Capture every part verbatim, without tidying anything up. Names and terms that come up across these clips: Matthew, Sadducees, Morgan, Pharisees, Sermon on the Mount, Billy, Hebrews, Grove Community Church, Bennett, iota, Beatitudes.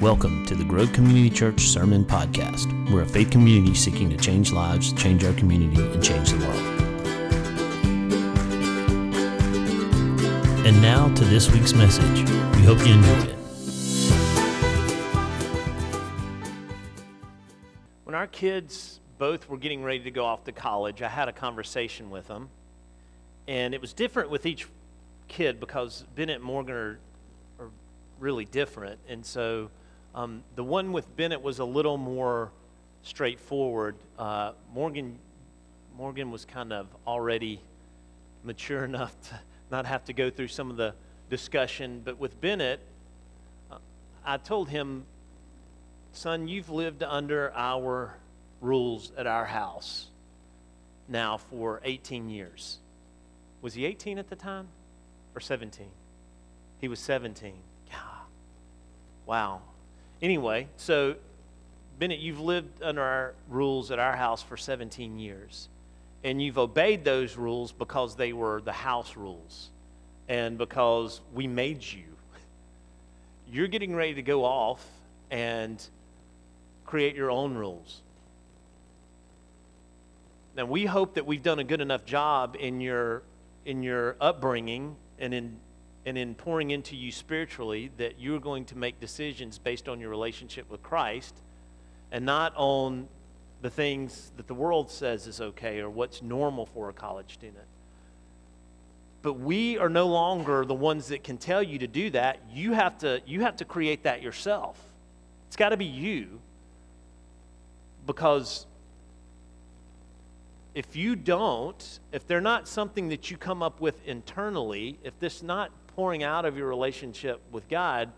Welcome to the Grove Community Church Sermon Podcast. We're a faith community seeking to change lives, change our community, and change the world. And now to this week's message. We hope you enjoyed it. When our kids both were getting ready to go off to college, I had a conversation with them. And it was different with each kid because Bennett and Morgan are, are really different. And so um, the one with Bennett was a little more straightforward. Uh, Morgan Morgan was kind of already mature enough to not have to go through some of the discussion. But with Bennett, uh, I told him, son, you've lived under our rules at our house now for eighteen years. Was he eighteen at the time or seventeen? He was seventeen. God. Wow. Anyway, so Bennett, you've lived under our rules at our house for seventeen years. And you've obeyed those rules because they were the house rules and because we made you. You're getting ready to go off and create your own rules. Now, we hope that we've done a good enough job in your in your upbringing and in and in pouring into you spiritually that you're going to make decisions based on your relationship with Christ and not on the things that the world says is okay or what's normal for a college student. But we are no longer the ones that can tell you to do that. You have to you have to create that yourself. It's got to be you, because if you don't, if they're not something that you come up with internally, if this is not pouring out of your relationship with God,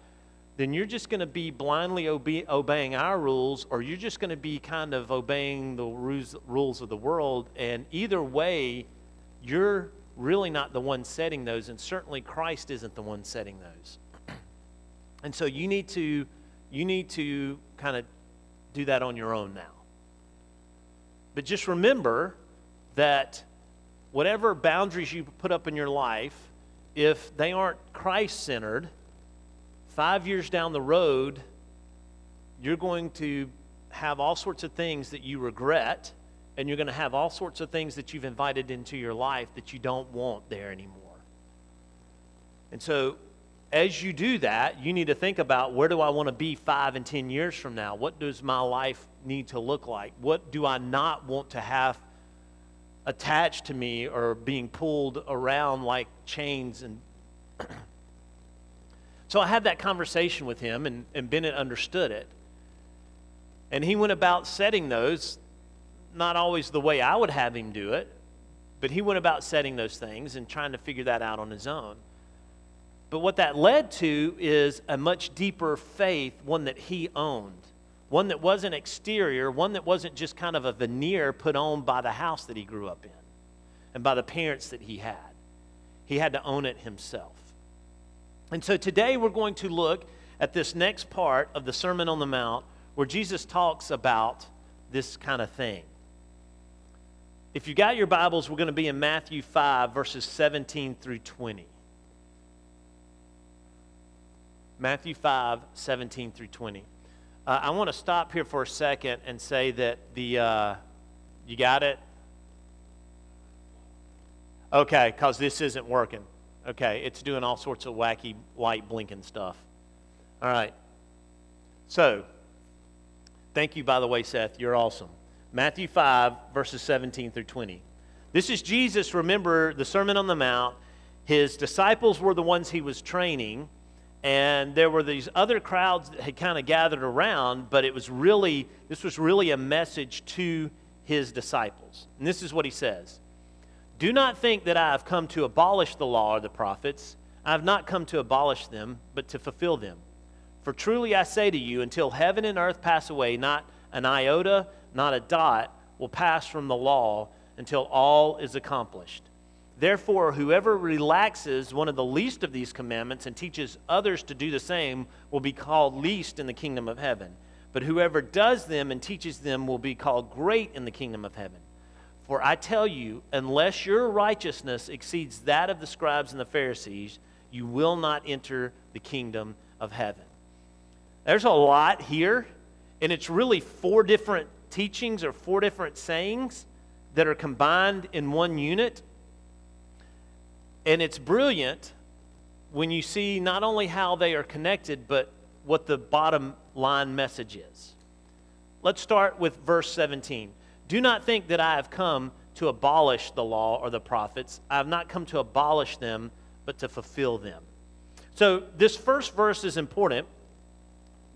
then you're just going to be blindly obe- obeying our rules, or you're just going to be kind of obeying the rules of the world. And either way, you're really not the one setting those, and certainly Christ isn't the one setting those. And so you need to, you need to kind of do that on your own now. But just remember that whatever boundaries you put up in your life, if they aren't Christ-centered, five years down the road, you're going to have all sorts of things that you regret, and you're going to have all sorts of things that you've invited into your life that you don't want there anymore. And so as you do that, you need to think about, where do I want to be five and ten years from now? What does my life need to look like? What do I not want to have attached to me or being pulled around like chains? And so I had that conversation with him, and, and Bennett understood it. And he went about setting those, not always the way I would have him do it, but he went about setting those things and trying to figure that out on his own. But what that led to is a much deeper faith, one that he owned, one that wasn't exterior, one that wasn't just kind of a veneer put on by the house that he grew up in and by the parents that he had. He had to own it himself. And so today we're going to look at this next part of the Sermon on the Mount where Jesus talks about this kind of thing. If you got your Bibles, we're going to be in Matthew five, verses seventeen through twenty. Matthew five, seventeen through twenty. Uh, I want to stop here for a second and say that the, uh, you got it? Okay, because this isn't working. Okay, it's doing all sorts of wacky light blinking stuff. All right. So, thank you, by the way, Seth. You're awesome. Matthew five, verses seventeen through twenty. This is Jesus, remember, the Sermon on the Mount. His disciples were the ones he was training. And there were these other crowds that had kind of gathered around, but it was really, this was really a message to his disciples. And this is what he says. Do not think that I have come to abolish the law or the prophets. I have not come to abolish them, but to fulfill them. For truly I say to you, until heaven and earth pass away, not an iota, not a dot will pass from the law until all is accomplished. Therefore, whoever relaxes one of the least of these commandments and teaches others to do the same will be called least in the kingdom of heaven. But whoever does them and teaches them will be called great in the kingdom of heaven. For I tell you, unless your righteousness exceeds that of the scribes and the Pharisees, you will not enter the kingdom of heaven. There's a lot here, and it's really four different teachings or four different sayings that are combined in one unit. And it's brilliant when you see not only how they are connected, but what the bottom line message is. Let's start with verse seventeen. Do not think that I have come to abolish the law or the prophets. I have not come to abolish them, but to fulfill them. So this first verse is important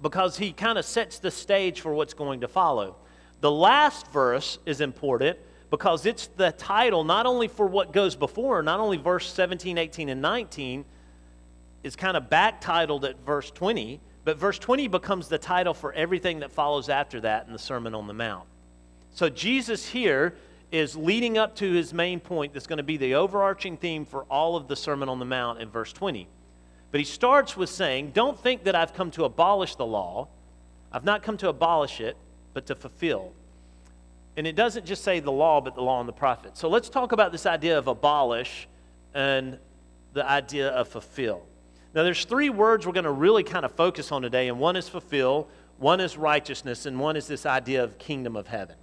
because he kind of sets the stage for what's going to follow. The last verse is important because it's the title not only for what goes before, not only verse seventeen, eighteen, and nineteen is kind of back-titled at verse twenty, but verse twenty becomes the title for everything that follows after that in the Sermon on the Mount. So Jesus here is leading up to his main point that's going to be the overarching theme for all of the Sermon on the Mount in verse twenty. But he starts with saying, don't think that I've come to abolish the law. I've not come to abolish it, but to fulfill. And it doesn't just say the law, but the law and the prophets. So let's talk about this idea of abolish and the idea of fulfill. Now, there's three words we're going to really kind of focus on today, and one is fulfill, one is righteousness, and one is this idea of kingdom of heaven.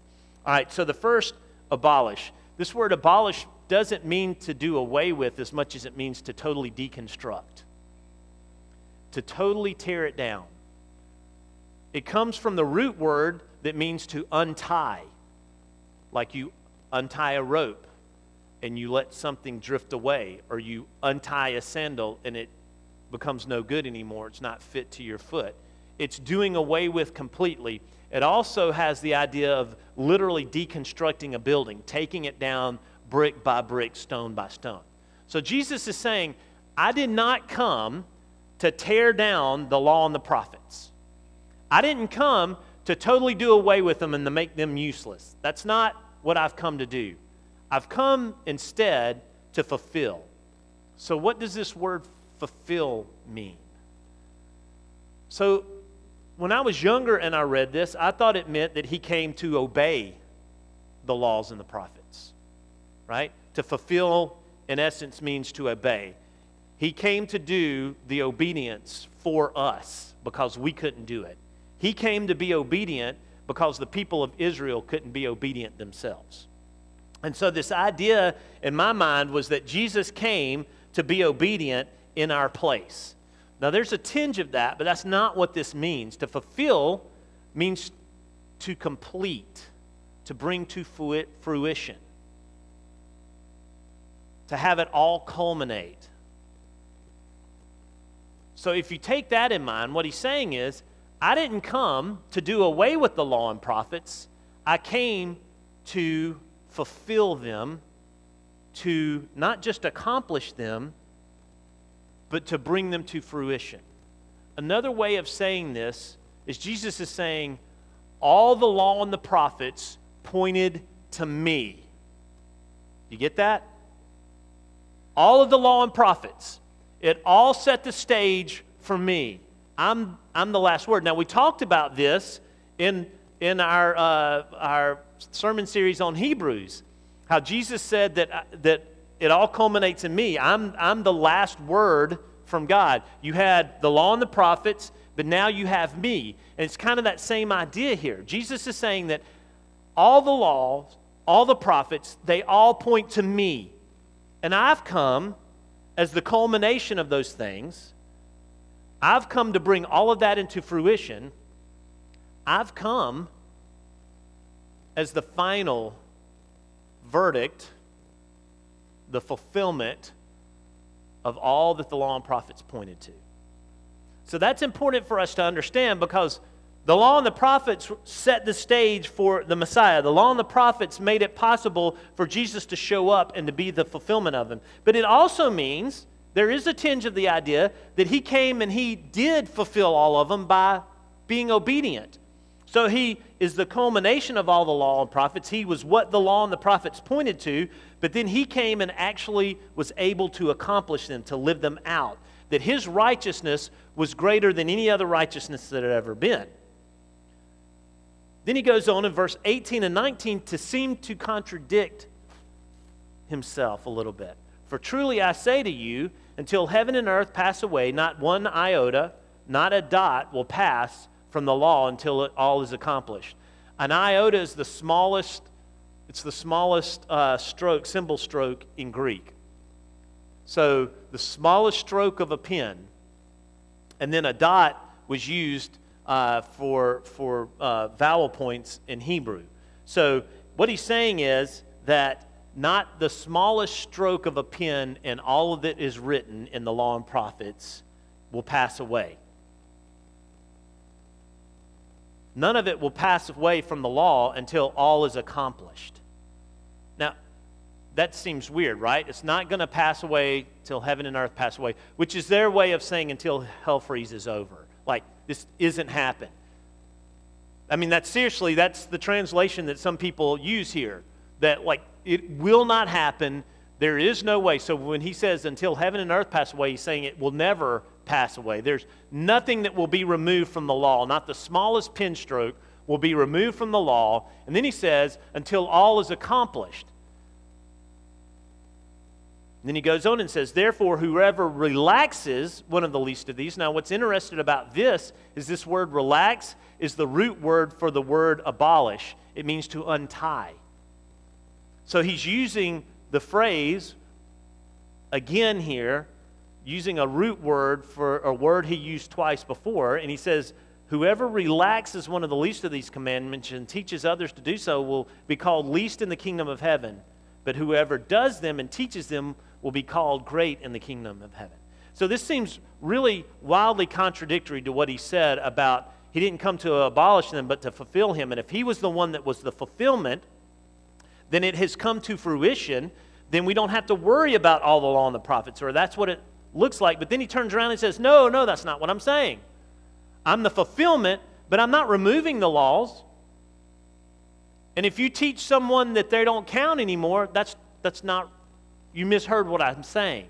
All right, so the first, abolish. This word abolish doesn't mean to do away with as much as it means to totally deconstruct, to totally tear it down. It comes from the root word that means to untie, like you untie a rope and you let something drift away, or you untie a sandal and it becomes no good anymore. It's not fit to your foot. It's doing away with completely. It also has the idea of literally deconstructing a building, taking it down brick by brick, stone by stone. So Jesus is saying, I did not come to tear down the law and the prophets. I didn't come to totally do away with them and to make them useless. That's not what I've come to do. I've come instead to fulfill. So what does this word fulfill mean? So when I was younger and I read this, I thought it meant that he came to obey the laws and the prophets, right? To fulfill, in essence, means to obey. He came to do the obedience for us because we couldn't do it. He came to be obedient because the people of Israel couldn't be obedient themselves. And so this idea in my mind was that Jesus came to be obedient in our place. Now, there's a tinge of that, but that's not what this means. To fulfill means to complete, to bring to fruition, to have it all culminate. So if you take that in mind, what he's saying is, I didn't come to do away with the law and prophets. I came to fulfill them, to not just accomplish them, but to bring them to fruition. Another way of saying this is Jesus is saying, all the law and the prophets pointed to me. You get that? All of the law and prophets, it all set the stage for me. I'm I'm the last word. Now, we talked about this in in our uh, our sermon series on Hebrews, how Jesus said that that. It all culminates in me. I'm, I'm the last word from God. You had the law and the prophets, but now you have me. And it's kind of that same idea here. Jesus is saying that all the law, all the prophets, they all point to me. And I've come as the culmination of those things. I've come to bring all of that into fruition. I've come as the final verdict, the fulfillment of all that the law and prophets pointed to. So that's important for us to understand, because the law and the prophets set the stage for the Messiah. The law and the prophets made it possible for Jesus to show up and to be the fulfillment of him. But it also means there is a tinge of the idea that he came and he did fulfill all of them by being obedient. So he is the culmination of all the law and prophets. He was what the law and the prophets pointed to, but then he came and actually was able to accomplish them, to live them out. That his righteousness was greater than any other righteousness that had ever been. Then he goes on in verse eighteen and nineteen to seem to contradict himself a little bit. For truly I say to you, until heaven and earth pass away, not one iota, Not a dot will pass from the law until it all is accomplished. An iota is the smallest, it's the smallest uh, stroke, symbol stroke in Greek. So the smallest stroke of a pen, and then a dot was used uh, for, for uh, vowel points in Hebrew. So what he's saying is that not the smallest stroke of a pen and all of it is written in the law and prophets will pass away. None of it will pass away from the law until all is accomplished. Now, that seems weird, right? It's not going to pass away till heaven and earth pass away, which is their way of saying until hell freezes over. Like, this isn't happening. I mean, that's seriously, that's the translation that some people use here. That, like, it will not happen. There is no way. So when he says until heaven and earth pass away, he's saying it will never pass away. There's nothing that will be removed from the law. Not the smallest pen stroke will be removed from the law. And then he says until all is accomplished. And then he goes on and says, therefore, whoever relaxes one of the least of these. Now, what's interesting about this is this word relax is the root word for the word abolish. It means to untie. So he's using the phrase again here, using a root word for a word he used twice before, and he says, whoever relaxes one of the least of these commandments and teaches others to do so will be called least in the kingdom of heaven, but whoever does them and teaches them will be called great in the kingdom of heaven. So this seems really wildly contradictory to what he said about he didn't come to abolish them but to fulfill him, and if he was the one that was the fulfillment, then it has come to fruition, then we don't have to worry about all the law and the prophets, or that's what it looks like. But then he turns around and says, no, no, that's not what I'm saying. I'm the fulfillment, but I'm not removing the laws. And if you teach someone that they don't count anymore, that's that's not, you misheard what I'm saying.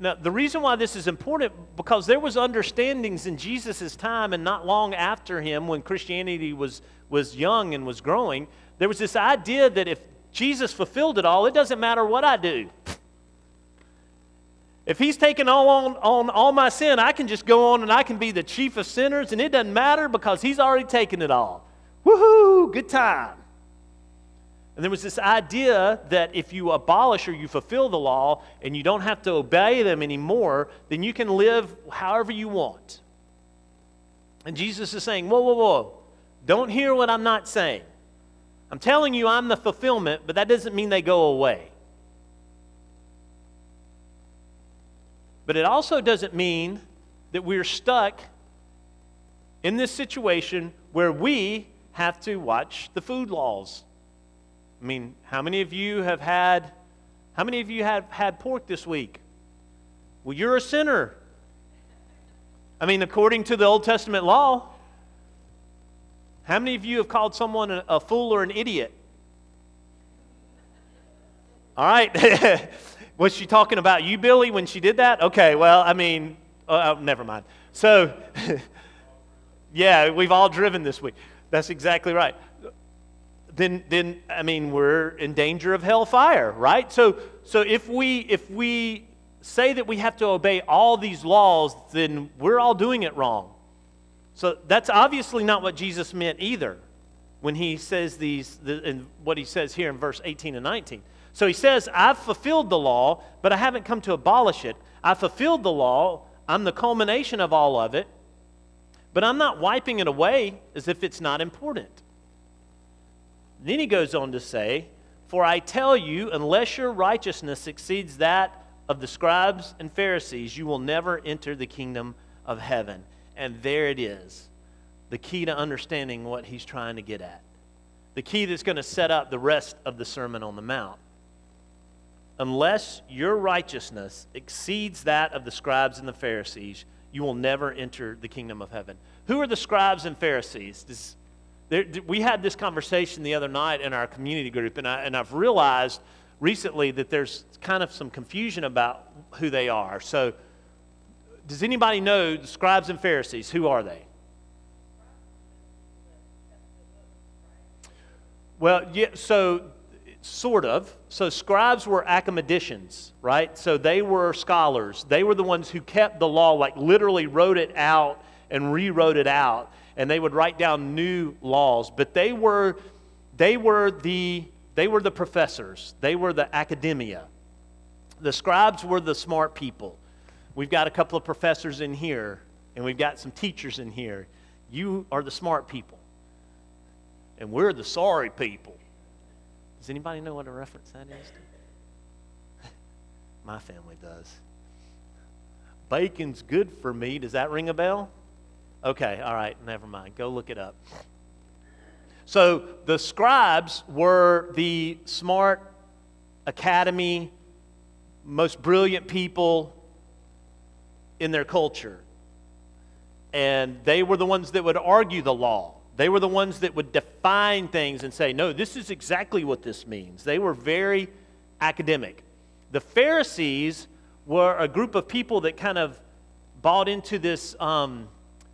Now, the reason why this is important, because there was understandings in Jesus' time and not long after him when Christianity was, was young and was growing, there was this idea that if Jesus fulfilled it all, it doesn't matter what I do. If he's taken all on, on all my sin, I can just go on and I can be the chief of sinners and it doesn't matter because he's already taken it all. Woohoo, good time. And there was this idea that if you abolish or you fulfill the law and you don't have to obey them anymore, then you can live however you want. And Jesus is saying, whoa, whoa, whoa, don't hear what I'm not saying. I'm telling you I'm the fulfillment, but that doesn't mean they go away. But it also doesn't mean that we're stuck in this situation where we have to watch the food laws. I mean, how many of you have had, how many of you have had pork this week? Well, you're a sinner. I mean, according to the Old Testament law, how many of you have called someone a, a fool or an idiot? All right. Was she talking about you, Billy, when she did that? Okay, well, I mean, uh, never mind. So, yeah, we've all driven this week. That's exactly right. Then, then I mean, we're in danger of hellfire, right? So, so if we if we say that we have to obey all these laws, then we're all doing it wrong. So that's obviously not what Jesus meant either, when he says these, the, and what he says here in verse eighteen and nineteen. So he says, I've fulfilled the law, but I haven't come to abolish it. I fulfilled the law. I'm the culmination of all of it, but I'm not wiping it away as if it's not important. Then he goes on to say, for I tell you, unless your righteousness exceeds that of the scribes and Pharisees, you will never enter the kingdom of heaven. And there it is, the key to understanding what he's trying to get at. The key that's going to set up the rest of the Sermon on the Mount. Unless your righteousness exceeds that of the scribes and the Pharisees, you will never enter the kingdom of heaven. Who are the scribes and Pharisees? This, there, we had this conversation the other night in our community group, and, I, and I've realized recently that there's kind of some confusion about who they are. So does anybody know the scribes and Pharisees? Who are they? Well, yeah, so Sort of. So scribes were academicians, right? So they were scholars. They were the ones who kept the law, like literally wrote it out and rewrote it out. And they would write down new laws. But they were they were the they were the professors. They were the academia. The scribes were the smart people. We've got a couple of professors in here, and we've got some teachers in here. You are the smart people. And we're the sorry people. Does anybody know what a reference that is to? My family does. Bacon's good for me. Does that ring a bell? Okay, all right, never mind. Go look it up. So the scribes were the smart academy, most brilliant people in their culture. And they were the ones that would argue the law. They were the ones that would define things and say, no, this is exactly what this means. They were very academic. The Pharisees were a group of people that kind of bought into this. Um,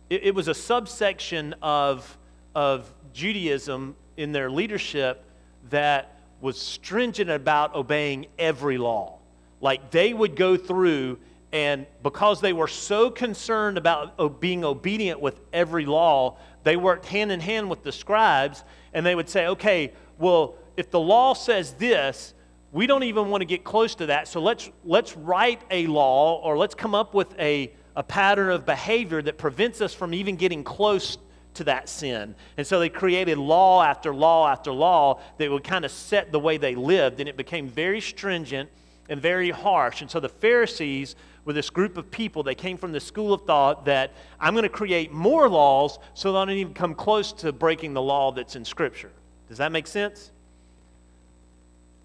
it, it was a subsection of, of Judaism in their leadership that was stringent about obeying every law. Like they would go through, and because they were so concerned about being obedient with every law, they worked hand in hand with the scribes, and they would say, okay, well, if the law says this, we don't even want to get close to that, so let's let's write a law, or let's come up with a, a pattern of behavior that prevents us from even getting close to that sin. And so they created law after law after law that would kind of set the way they lived, and it became very stringent and very harsh. And so the Pharisees were this group of people. They came from the school of thought that I'm going to create more laws so that I don't even come close to breaking the law that's in Scripture. Does that make sense?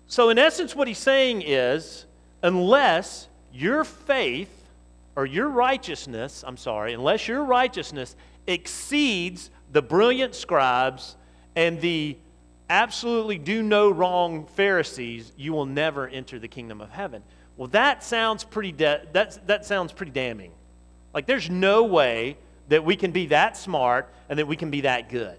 So in essence, what he's saying is, unless your faith or your righteousness, I'm sorry, unless your righteousness exceeds the brilliant scribes and the absolutely do no wrong Pharisees, you will never enter the kingdom of heaven. Well, that sounds pretty de- that's, that sounds pretty damning. Like there's no way that we can be that smart and that we can be that good.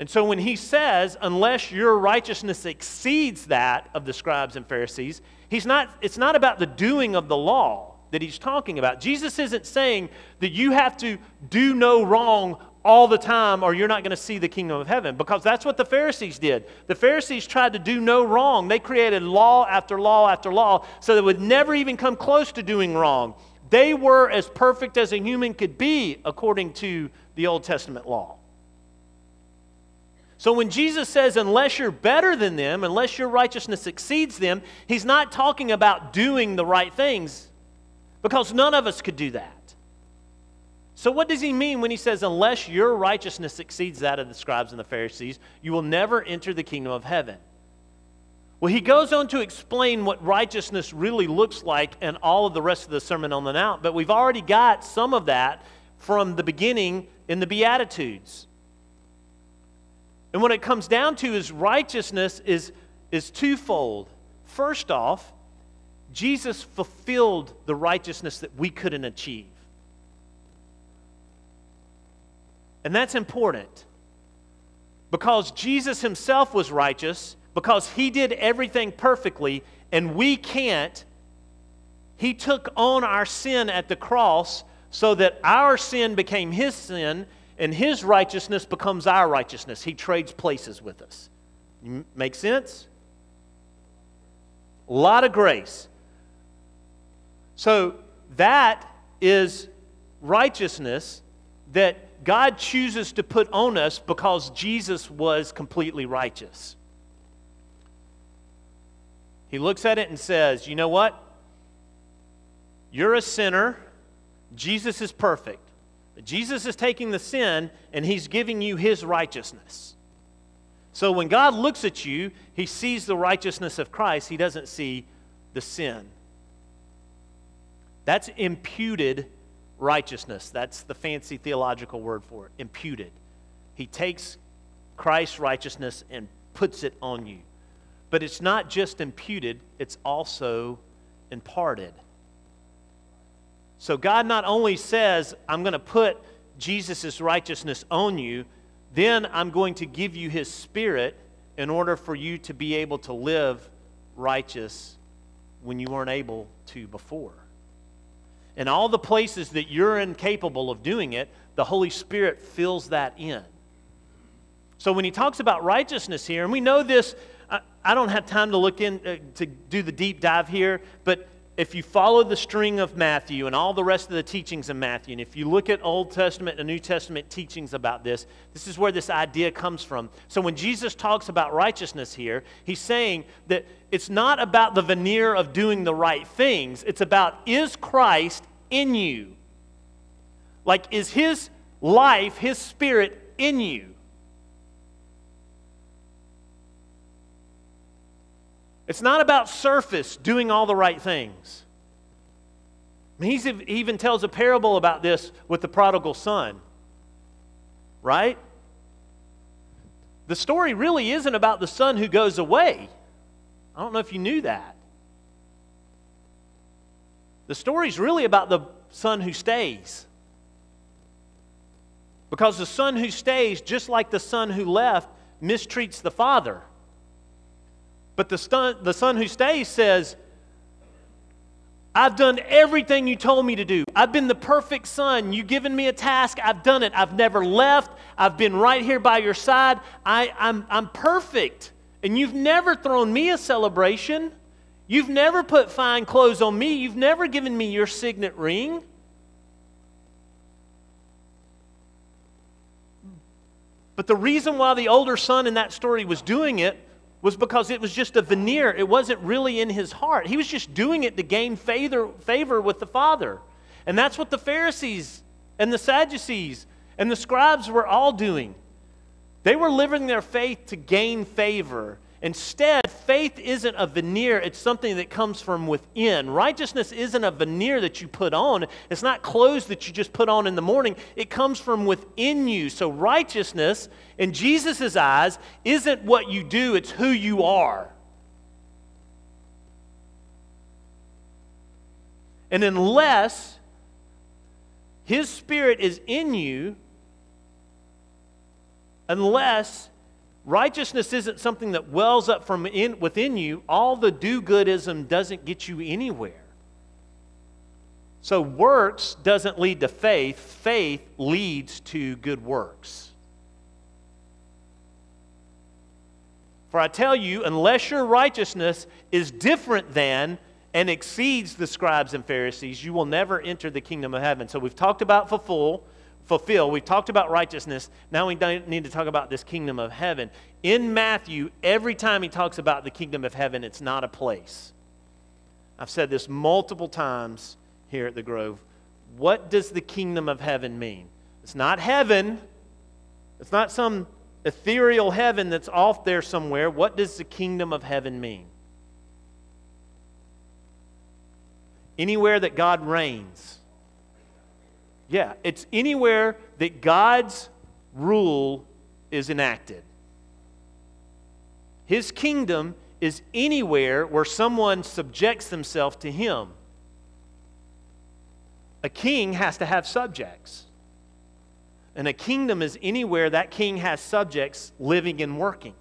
And so when he says, unless your righteousness exceeds that of the scribes and Pharisees, he's not. It's not about the doing of the law that he's talking about. Jesus isn't saying that you have to do no wrong all the time, or you're not going to see the kingdom of heaven, because that's what the Pharisees did. The Pharisees tried to do no wrong. They created law after law after law so they would never even come close to doing wrong. They were as perfect as a human could be according to the Old Testament law. So when Jesus says, unless you're better than them, unless your righteousness exceeds them, he's not talking about doing the right things, because none of us could do that. So what does he mean when he says, unless your righteousness exceeds that of the scribes and the Pharisees, you will never enter the kingdom of heaven? Well, he goes on to explain what righteousness really looks like and all of the rest of the Sermon on the Mount, but we've already got some of that from the beginning in the Beatitudes. And what it comes down to is righteousness is, is twofold. First off, Jesus fulfilled the righteousness that we couldn't achieve. And that's important, because Jesus himself was righteous, because he did everything perfectly, and we can't. He took on our sin at the cross so that our sin became his sin, and his righteousness becomes our righteousness. He trades places with us. Make sense? A lot of grace. So that is righteousness that God chooses to put on us because Jesus was completely righteous. He looks at it and says, you know what? You're a sinner. Jesus is perfect. Jesus is taking the sin and he's giving you his righteousness. So when God looks at you, he sees the righteousness of Christ. He doesn't see the sin. That's imputed righteousness. That's the fancy theological word for it. Imputed. He takes Christ's righteousness and puts it on you. But it's not just imputed, it's also imparted. So God not only says, I'm going to put Jesus' righteousness on you, Then I'm going to give you his spirit in order for you to be able to live righteous when you weren't able to before. And all the places that you're incapable of doing it, the Holy Spirit fills that in. So when he talks about righteousness here, and we know this, I, I don't have time to look in, uh, to do the deep dive here, but if you follow the string of Matthew and all the rest of the teachings in Matthew, and if you look at Old Testament and New Testament teachings about this, this is where this idea comes from. So when Jesus talks about righteousness here, he's saying that it's not about the veneer of doing the right things. It's about, is Christ in you? Like, is his life, his spirit in you? It's not about surface, doing all the right things. He's, he even tells a parable about this with the prodigal son, right? The story really isn't about the son who goes away. I don't know if you knew that. The story's really about the son who stays. Because the son who stays, just like the son who left, mistreats the father. But the son, the son who stays says, I've done everything you told me to do. I've been the perfect son. You've given me a task. I've done it. I've never left. I've been right here by your side. I, I'm, I'm perfect. And you've never thrown me a celebration. You've never put fine clothes on me. You've never given me your signet ring. But the reason why the older son in that story was doing it was because it was just a veneer. It wasn't really in his heart. He was just doing it to gain favor, favor with the Father. And that's what the Pharisees and the Sadducees and the scribes were all doing. They were living their faith to gain favor. Instead, faith isn't a veneer. It's something that comes from within. Righteousness isn't a veneer that you put on. It's not clothes that you just put on in the morning. It comes from within you. So righteousness, in Jesus' eyes, isn't what you do. It's who you are. And unless his spirit is in you, unless righteousness isn't something that wells up from in, within you, all the do-goodism doesn't get you anywhere. So works doesn't lead to faith. Faith leads to good works. For I tell you, unless your righteousness is different than and exceeds the scribes and Pharisees, you will never enter the kingdom of heaven. So we've talked about fulfill. Fulfill. We've talked about righteousness. Now we need to talk about this kingdom of heaven. In Matthew, every time he talks about the kingdom of heaven, it's not a place. I've said this multiple times here at the Grove. What does the kingdom of heaven mean? It's not heaven. It's not some ethereal heaven that's off there somewhere. What does the kingdom of heaven mean? Anywhere that God reigns. Yeah, it's anywhere that God's rule is enacted. His kingdom is anywhere where someone subjects themselves to him. A king has to have subjects. And a kingdom is anywhere that king has subjects living and working.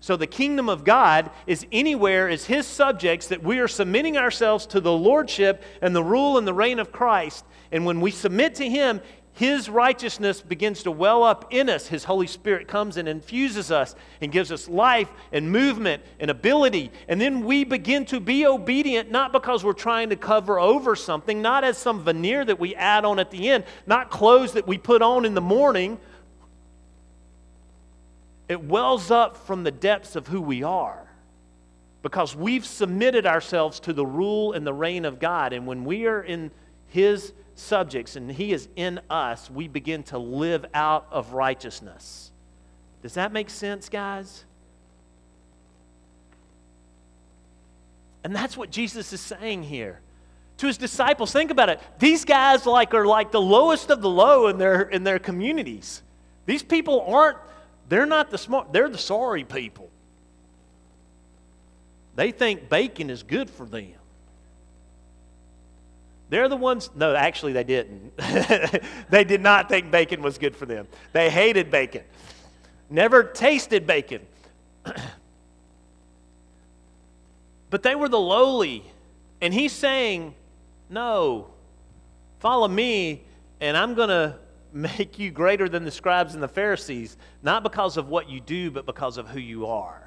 So the kingdom of God is anywhere as his subjects that we are submitting ourselves to the lordship and the rule and the reign of Christ. And when we submit to him, his righteousness begins to well up in us. His Holy Spirit comes and infuses us and gives us life and movement and ability. And then we begin to be obedient, not because we're trying to cover over something, not as some veneer that we add on at the end, not clothes that we put on in the morning. It wells up from the depths of who we are because we've submitted ourselves to the rule and the reign of God. And when we are in his subjects and he is in us, we begin to live out of righteousness. Does that make sense, guys? And that's what Jesus is saying here to his disciples. Think about it. These guys like are like the lowest of the low in their in their communities. These people aren't They're not the smart, they're the sorry people. They think bacon is good for them. They're the ones, no, actually they didn't. They did not think bacon was good for them. They hated bacon. Never tasted bacon. But they were the lowly. And he's saying, no, follow me, and I'm going to make you greater than the scribes and the Pharisees, not because of what you do, but because of who you are.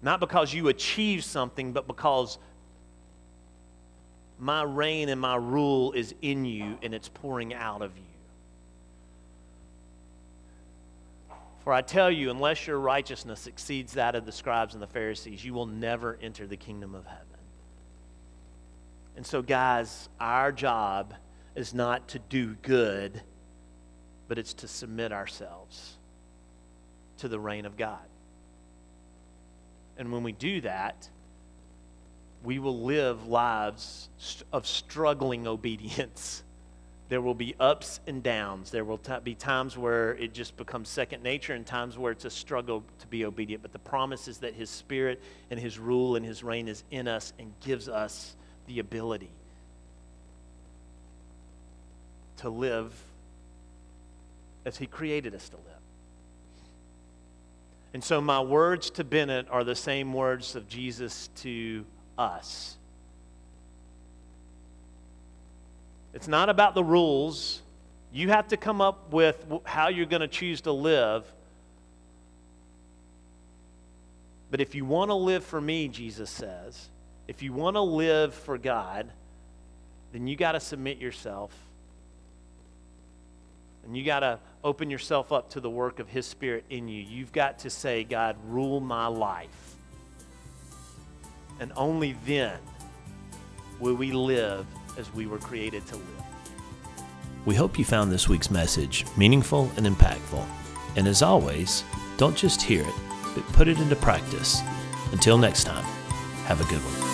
Not because you achieve something, but because my reign and my rule is in you, and it's pouring out of you. For I tell you, unless your righteousness exceeds that of the scribes and the Pharisees, you will never enter the kingdom of heaven. And so, guys, our job is not to do good, but it's to submit ourselves to the reign of God. And when we do that, we will live lives of struggling obedience. There will be ups and downs. There will t- be times where it just becomes second nature and times where it's a struggle to be obedient. But the promise is that His Spirit and His rule and His reign is in us and gives us the ability to live as He created us to live. And so my words to Bennett are the same words of Jesus to us. It's not about the rules. You have to come up with how you're going to choose to live. But if you want to live for me, Jesus says, if you want to live for God, then you got to submit yourself. And you got to open yourself up to the work of His Spirit in you. You've got to say, God, rule my life. And only then will we live as we were created to live. We hope you found this week's message meaningful and impactful. And as always, don't just hear it, but put it into practice. Until next time, have a good one.